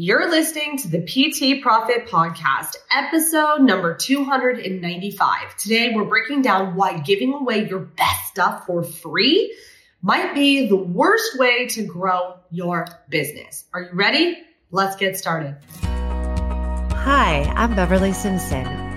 You're listening to the PT Profit Podcast, episode number 295. Today, we're breaking down why giving away your best stuff for free might be the worst way to grow your business. Are you ready? Let's get started. Hi, I'm Beverly Simpson,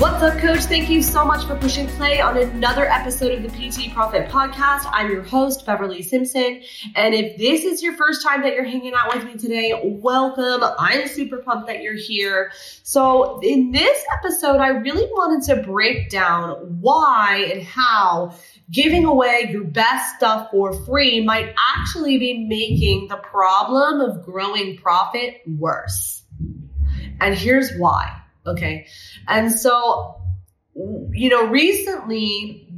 What's up, Coach? Thank you so much for pushing play on another episode of the PT Profit Podcast. I'm your host, Beverly Simpson. And if this is your first time that you're hanging out with me today, welcome. I'm super pumped that you're here. So in this episode, I really wanted to break down why and how giving away your best stuff for free might actually be making the problem of growing profit worse. And here's why. Okay. And so, you know, recently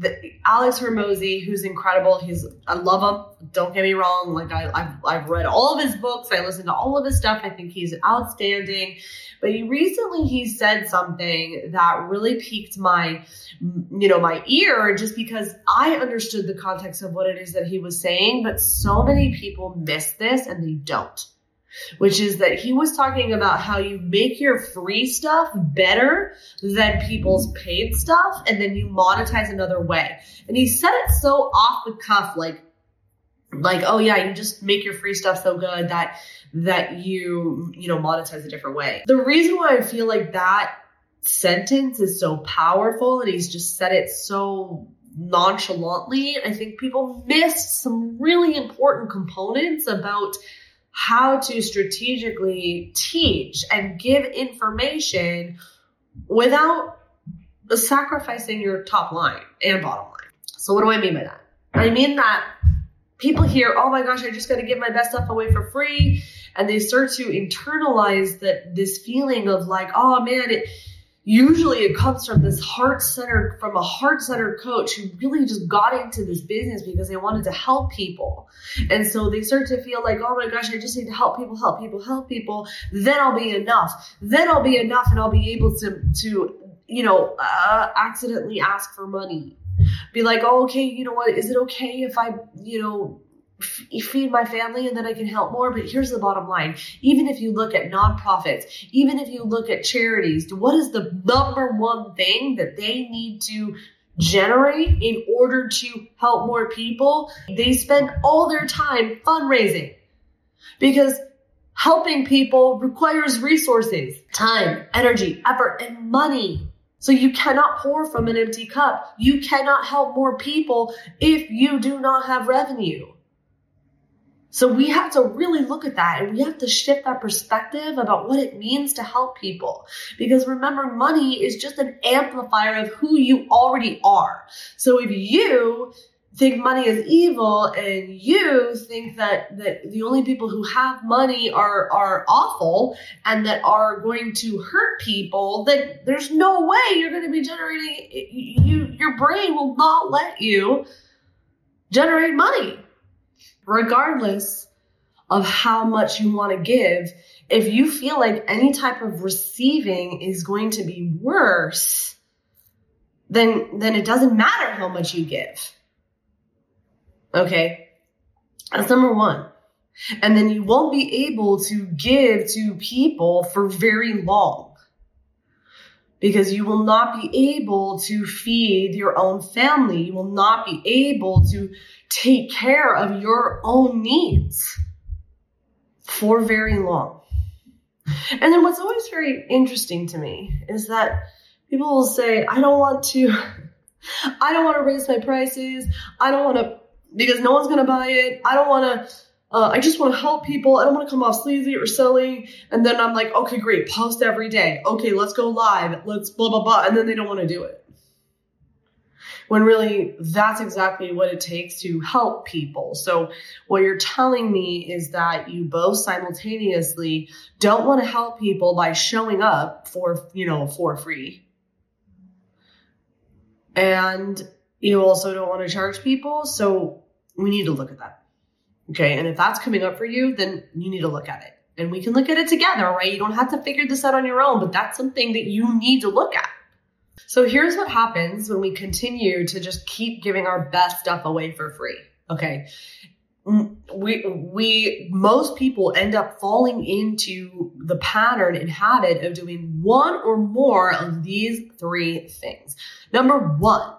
Alex Ramosi, who's incredible. I love him. Don't get me wrong. Like I've read all of his books. I listen to all of his stuff. I think he's outstanding, but he recently said something that really piqued my ear, just because I understood the context of what it is that he was saying, but so many people miss this and they don't. Which is that he was talking about how you make your free stuff better than people's paid stuff, and then you monetize another way. And he said it so off the cuff, like, oh yeah, you just make your free stuff so good that you monetize a different way. The reason why I feel like that sentence is so powerful, and he's just said it so nonchalantly, I think people missed some really important components about how to strategically teach and give information without sacrificing your top line and bottom line. So what do I mean by that? I mean that people hear, oh my gosh, I just got to give my best stuff away for free. And they start to internalize that this feeling of like, oh man, it comes from a heart-centered coach who really just got into this business because they wanted to help people. And so they start to feel like, oh my gosh, I just need to help people. Then I'll be enough. And I'll be able to accidentally ask for money. Be like, oh, okay, you know what? Is it okay if I, feed my family and then I can help more? But here's the bottom line. Even if you look at nonprofits, even if you look at charities, what is the number one thing that they need to generate in order to help more people? They spend all their time fundraising because helping people requires resources, time, energy, effort, and money. So you cannot pour from an empty cup. You cannot help more people if you do not have revenue. So we have to really look at that, and we have to shift that perspective about what it means to help people. Because remember, money is just an amplifier of who you already are. So if you think money is evil and you think that the only people who have money are awful and that are going to hurt people, then there's no way you're going to be generating, your brain will not let you generate money. Regardless of how much you want to give, if you feel like any type of receiving is going to be worse, then it doesn't matter how much you give. Okay? That's number one. And then you won't be able to give to people for very long because you will not be able to feed your own family. You will not be able to take care of your own needs for very long. And then what's always very interesting to me is that people will say, I don't want to raise my prices. I don't want to, because no one's going to buy it. I don't want to, I just want to help people. I don't want to come off sleazy or silly. And then I'm like, okay, great. Post every day. Okay, let's go live. Let's blah, blah, blah. And then they don't want to do it. when really that's exactly what it takes to help people. So what you're telling me is that you both simultaneously don't want to help people by showing up for, you know, for free. And you also don't want to charge people. So we need to look at that. Okay. And if that's coming up for you, then you need to look at it. And we can look at it together, right? You don't have to figure this out on your own, but that's something that you need to look at. So here's what happens when we continue to just keep giving our best stuff away for free. Okay. We most people end up falling into the pattern and habit of doing one or more of these three things. Number one,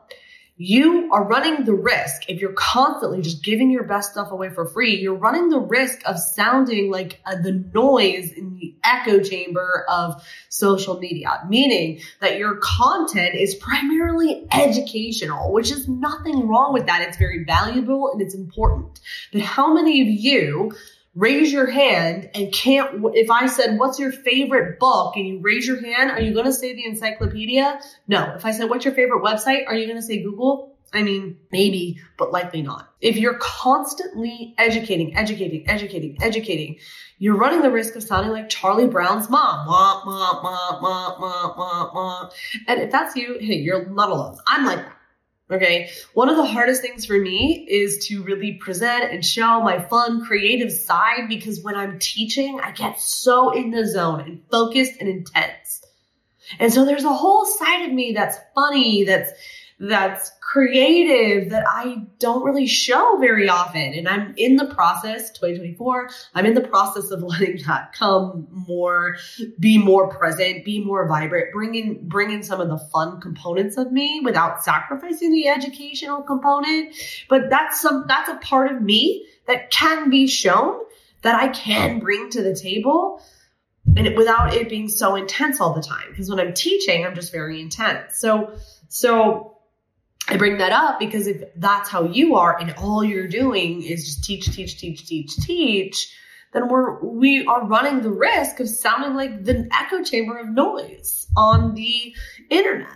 you are running the risk, if you're constantly just giving your best stuff away for free, you're running the risk of sounding like the noise in the echo chamber of social media, meaning that your content is primarily educational, which is nothing wrong with that. It's very valuable and it's important. But how many of you raise your hand and can't, if I said, what's your favorite book? And you raise your hand, are you going to say the encyclopedia? No. If I said, what's your favorite website? Are you going to say Google? I mean, maybe, but likely not. If you're constantly educating, you're running the risk of sounding like Charlie Brown's mom. Wah, wah, wah, wah, wah, wah, wah. And if that's you, hey, you're not alone. I'm like that. Okay. One of the hardest things for me is to really present and show my fun, creative side, because when I'm teaching, I get so in the zone and focused and intense. And so there's a whole side of me that's funny, that's creative, that I don't really show very often. And I'm in the process, 2024, I'm in the process of letting that come more, be more present, be more vibrant, bring in some of the fun components of me without sacrificing the educational component. But that's a part of me that can be shown, that I can bring to the table, and without it being so intense all the time. Because when I'm teaching, I'm just very intense. So I bring that up because if that's how you are and all you're doing is just teach, then we are running the risk of sounding like the echo chamber of noise on the internet.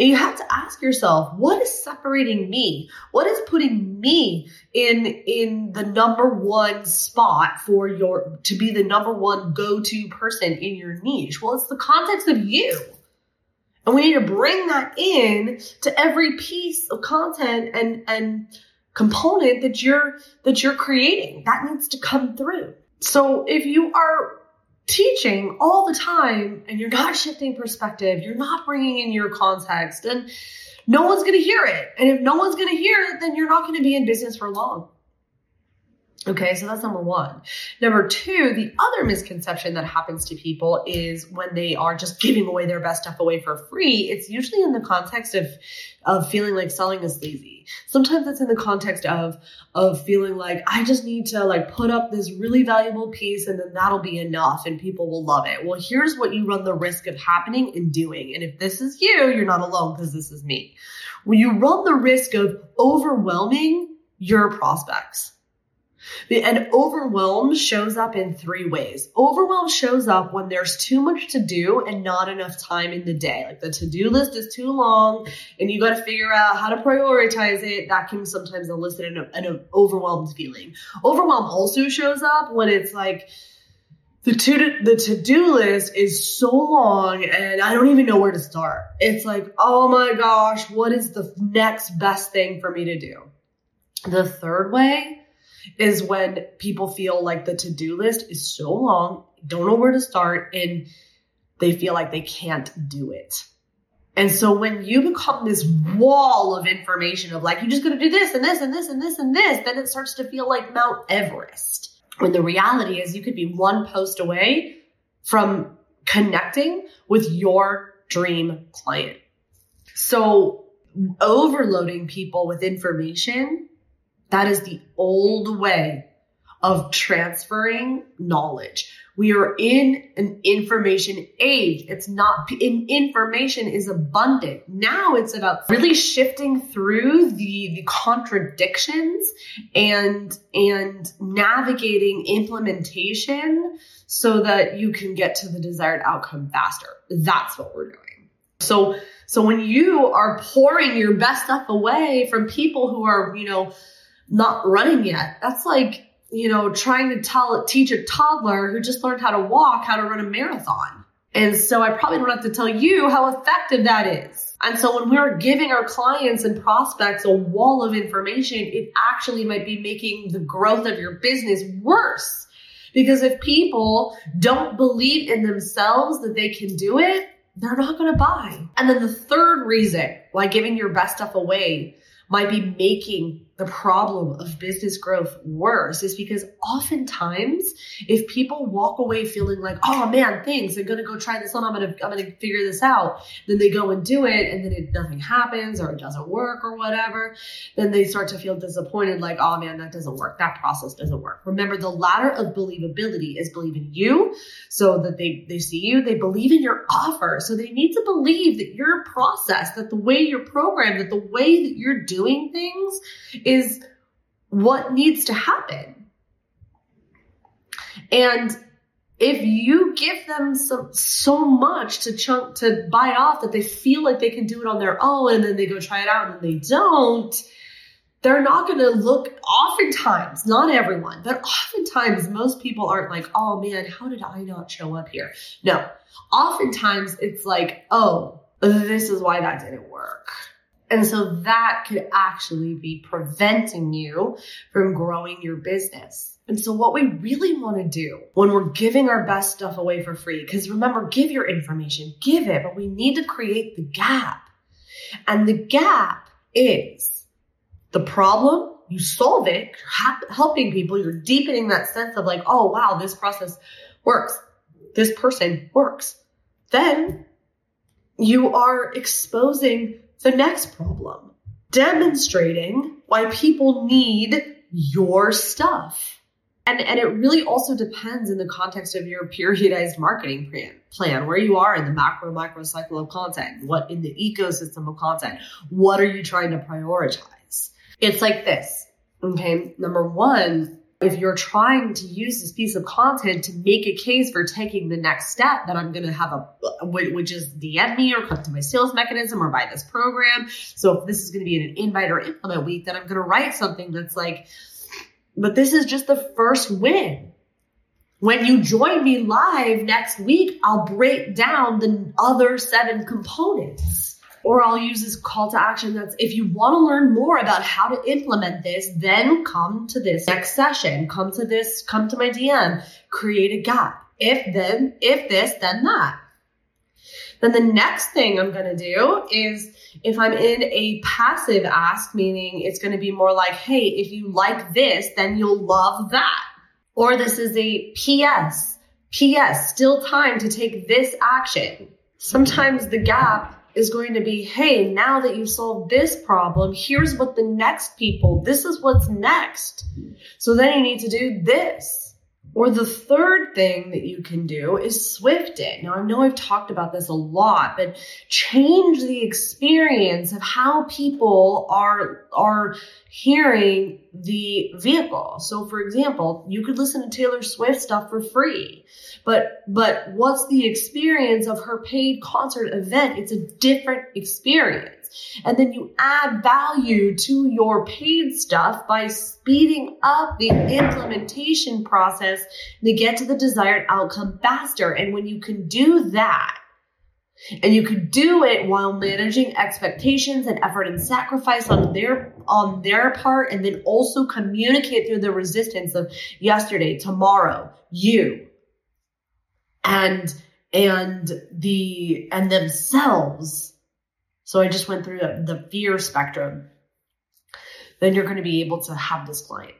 And you have to ask yourself, what is separating me? What is putting me in the number one spot to be the number one go-to person in your niche? Well, it's the context of you. And we need to bring that in to every piece of content and component that you're creating. That needs to come through. So if you are teaching all the time and you're not shifting perspective, you're not bringing in your context, and no one's going to hear it. And if no one's going to hear it, then you're not going to be in business for long. Okay, so that's number one. Number two, the other misconception that happens to people is when they are just giving away their best stuff away for free, it's usually in the context of feeling like selling is lazy. Sometimes it's in the context of feeling like I just need to like put up this really valuable piece and then that'll be enough and people will love it. Well, here's what you run the risk of happening and doing. And if this is you, you're not alone, because this is me. Well, you run the risk of overwhelming your prospects. And overwhelm shows up in three ways. Overwhelm shows up when there's too much to do and not enough time in the day. Like the to-do list is too long and you got to figure out how to prioritize it. That can sometimes elicit an overwhelmed feeling. Overwhelm also shows up when it's like the to-do list is so long and I don't even know where to start. It's like, oh my gosh, what is the next best thing for me to do? The third way is when people feel like the to-do list is so long, don't know where to start, and they feel like they can't do it. And so when you become this wall of information of like, you just got to do this and this and this and this and this, then it starts to feel like Mount Everest. When the reality is you could be one post away from connecting with your dream client. So overloading people with information, that is the old way of transferring knowledge. We are in an information age. It's not, information is abundant. Now it's about really shifting through the contradictions and navigating implementation so that you can get to the desired outcome faster. That's what we're doing. So when you are pouring your best stuff away from people who are, not running yet, that's like, trying to teach a toddler who just learned how to walk, how to run a marathon. And so I probably don't have to tell you how effective that is. And so when we're giving our clients and prospects a wall of information, it actually might be making the growth of your business worse. Because if people don't believe in themselves that they can do it, they're not going to buy. And then the third reason why giving your best stuff away might be making the problem of business growth worse is because oftentimes if people walk away feeling like, oh man, thanks, I'm going to go try this on. I'm going to figure this out. Then they go and do it. And then nothing happens or it doesn't work or whatever. Then they start to feel disappointed. Like, oh man, that doesn't work. That process doesn't work. Remember, the ladder of believability is believe in you so that they see you, they believe in your offer. So they need to believe that your process, that the way you're programmed, that the way that you're doing things is what needs to happen. And if you give them so much to buy off that they feel like they can do it on their own, and then they go try it out and they don't, they're not going to look, oftentimes, not everyone, but oftentimes most people aren't like, oh man, how did I not show up here? No, oftentimes it's like, oh, this is why that didn't work. And so that could actually be preventing you from growing your business. And so what we really want to do when we're giving our best stuff away for free, because remember, give your information, give it, but we need to create the gap. And the gap is the problem, you solve it, you're helping people, you're deepening that sense of like, oh, wow, this process works. This person works. Then you are exposing the next problem, demonstrating why people need your stuff. And it really also depends in the context of your periodized marketing plan, where you are in the macro, micro cycle of content, what in the ecosystem of content, what are you trying to prioritize? It's like this, okay? Number one, if you're trying to use this piece of content to make a case for taking the next step that I'm going to have which is DM me or come to my sales mechanism or buy this program. So if this is going to be an invite or implement week, then I'm going to write something that's like, but this is just the first win. When you join me live next week, I'll break down the other 7 components. Or I'll use this call to action that's, if you want to learn more about how to implement this, then come to this next session, come to my DM, create a gap. If this, then that. Then the next thing I'm going to do is, if I'm in a passive ask, meaning it's going to be more like, hey, if you like this, then you'll love that. Or this is a PS, still time to take this action. Sometimes the gap is going to be, hey, now that you've solved this problem, here's what the next people, this is what's next. So then you need to do this. Or the third thing that you can do is Swift it. Now, I know I've talked about this a lot, but change the experience of how people are hearing the vehicle. So for example, you could listen to Taylor Swift stuff for free, but what's the experience of her paid concert event? It's a different experience. And then you add value to your paid stuff by speeding up the implementation process to get to the desired outcome faster. And when you can do that, and you can do it while managing expectations and effort and sacrifice on their part, and then also communicate through the resistance of yesterday, tomorrow, you, and themselves. So I just went through the fear spectrum. Then you're going to be able to have this client.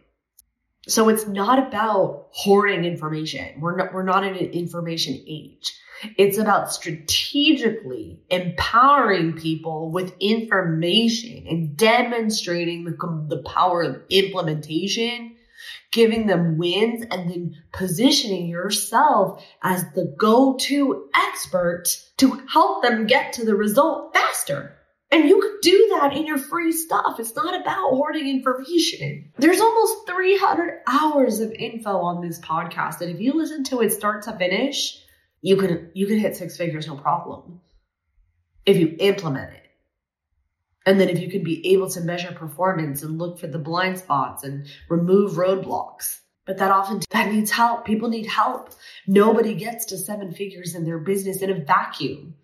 So it's not about hoarding information. We're not in an information age. It's about strategically empowering people with information and demonstrating the power of implementation, giving them wins, and then positioning yourself as the go-to expert to help them get to the result faster. And you could do that in your free stuff. It's not about hoarding information. There's almost 300 hours of info on this podcast that if you listen to it start to finish, you can hit 6 figures, no problem. if you implement it. And then if you can be able to measure performance and look for the blind spots and remove roadblocks. But that needs help. People need help. Nobody gets to 7 figures in their business in a vacuum.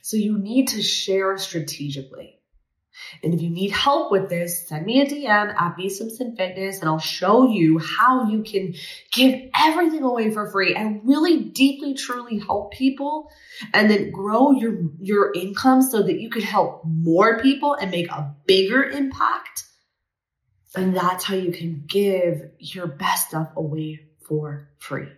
So you need to share strategically. And if you need help with this, send me a DM at BSimpsonFitness and I'll show you how you can give everything away for free and really deeply, truly help people and then grow your income so that you could help more people and make a bigger impact. And that's how you can give your best stuff away for free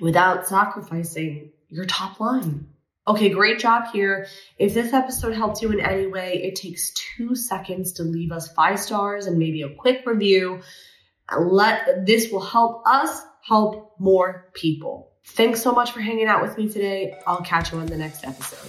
without sacrificing your top line. Okay, great job here. If this episode helped you in any way, it takes 2 seconds to leave us 5 stars and maybe a quick review. This will help us help more people. Thanks so much for hanging out with me today. I'll catch you on the next episode.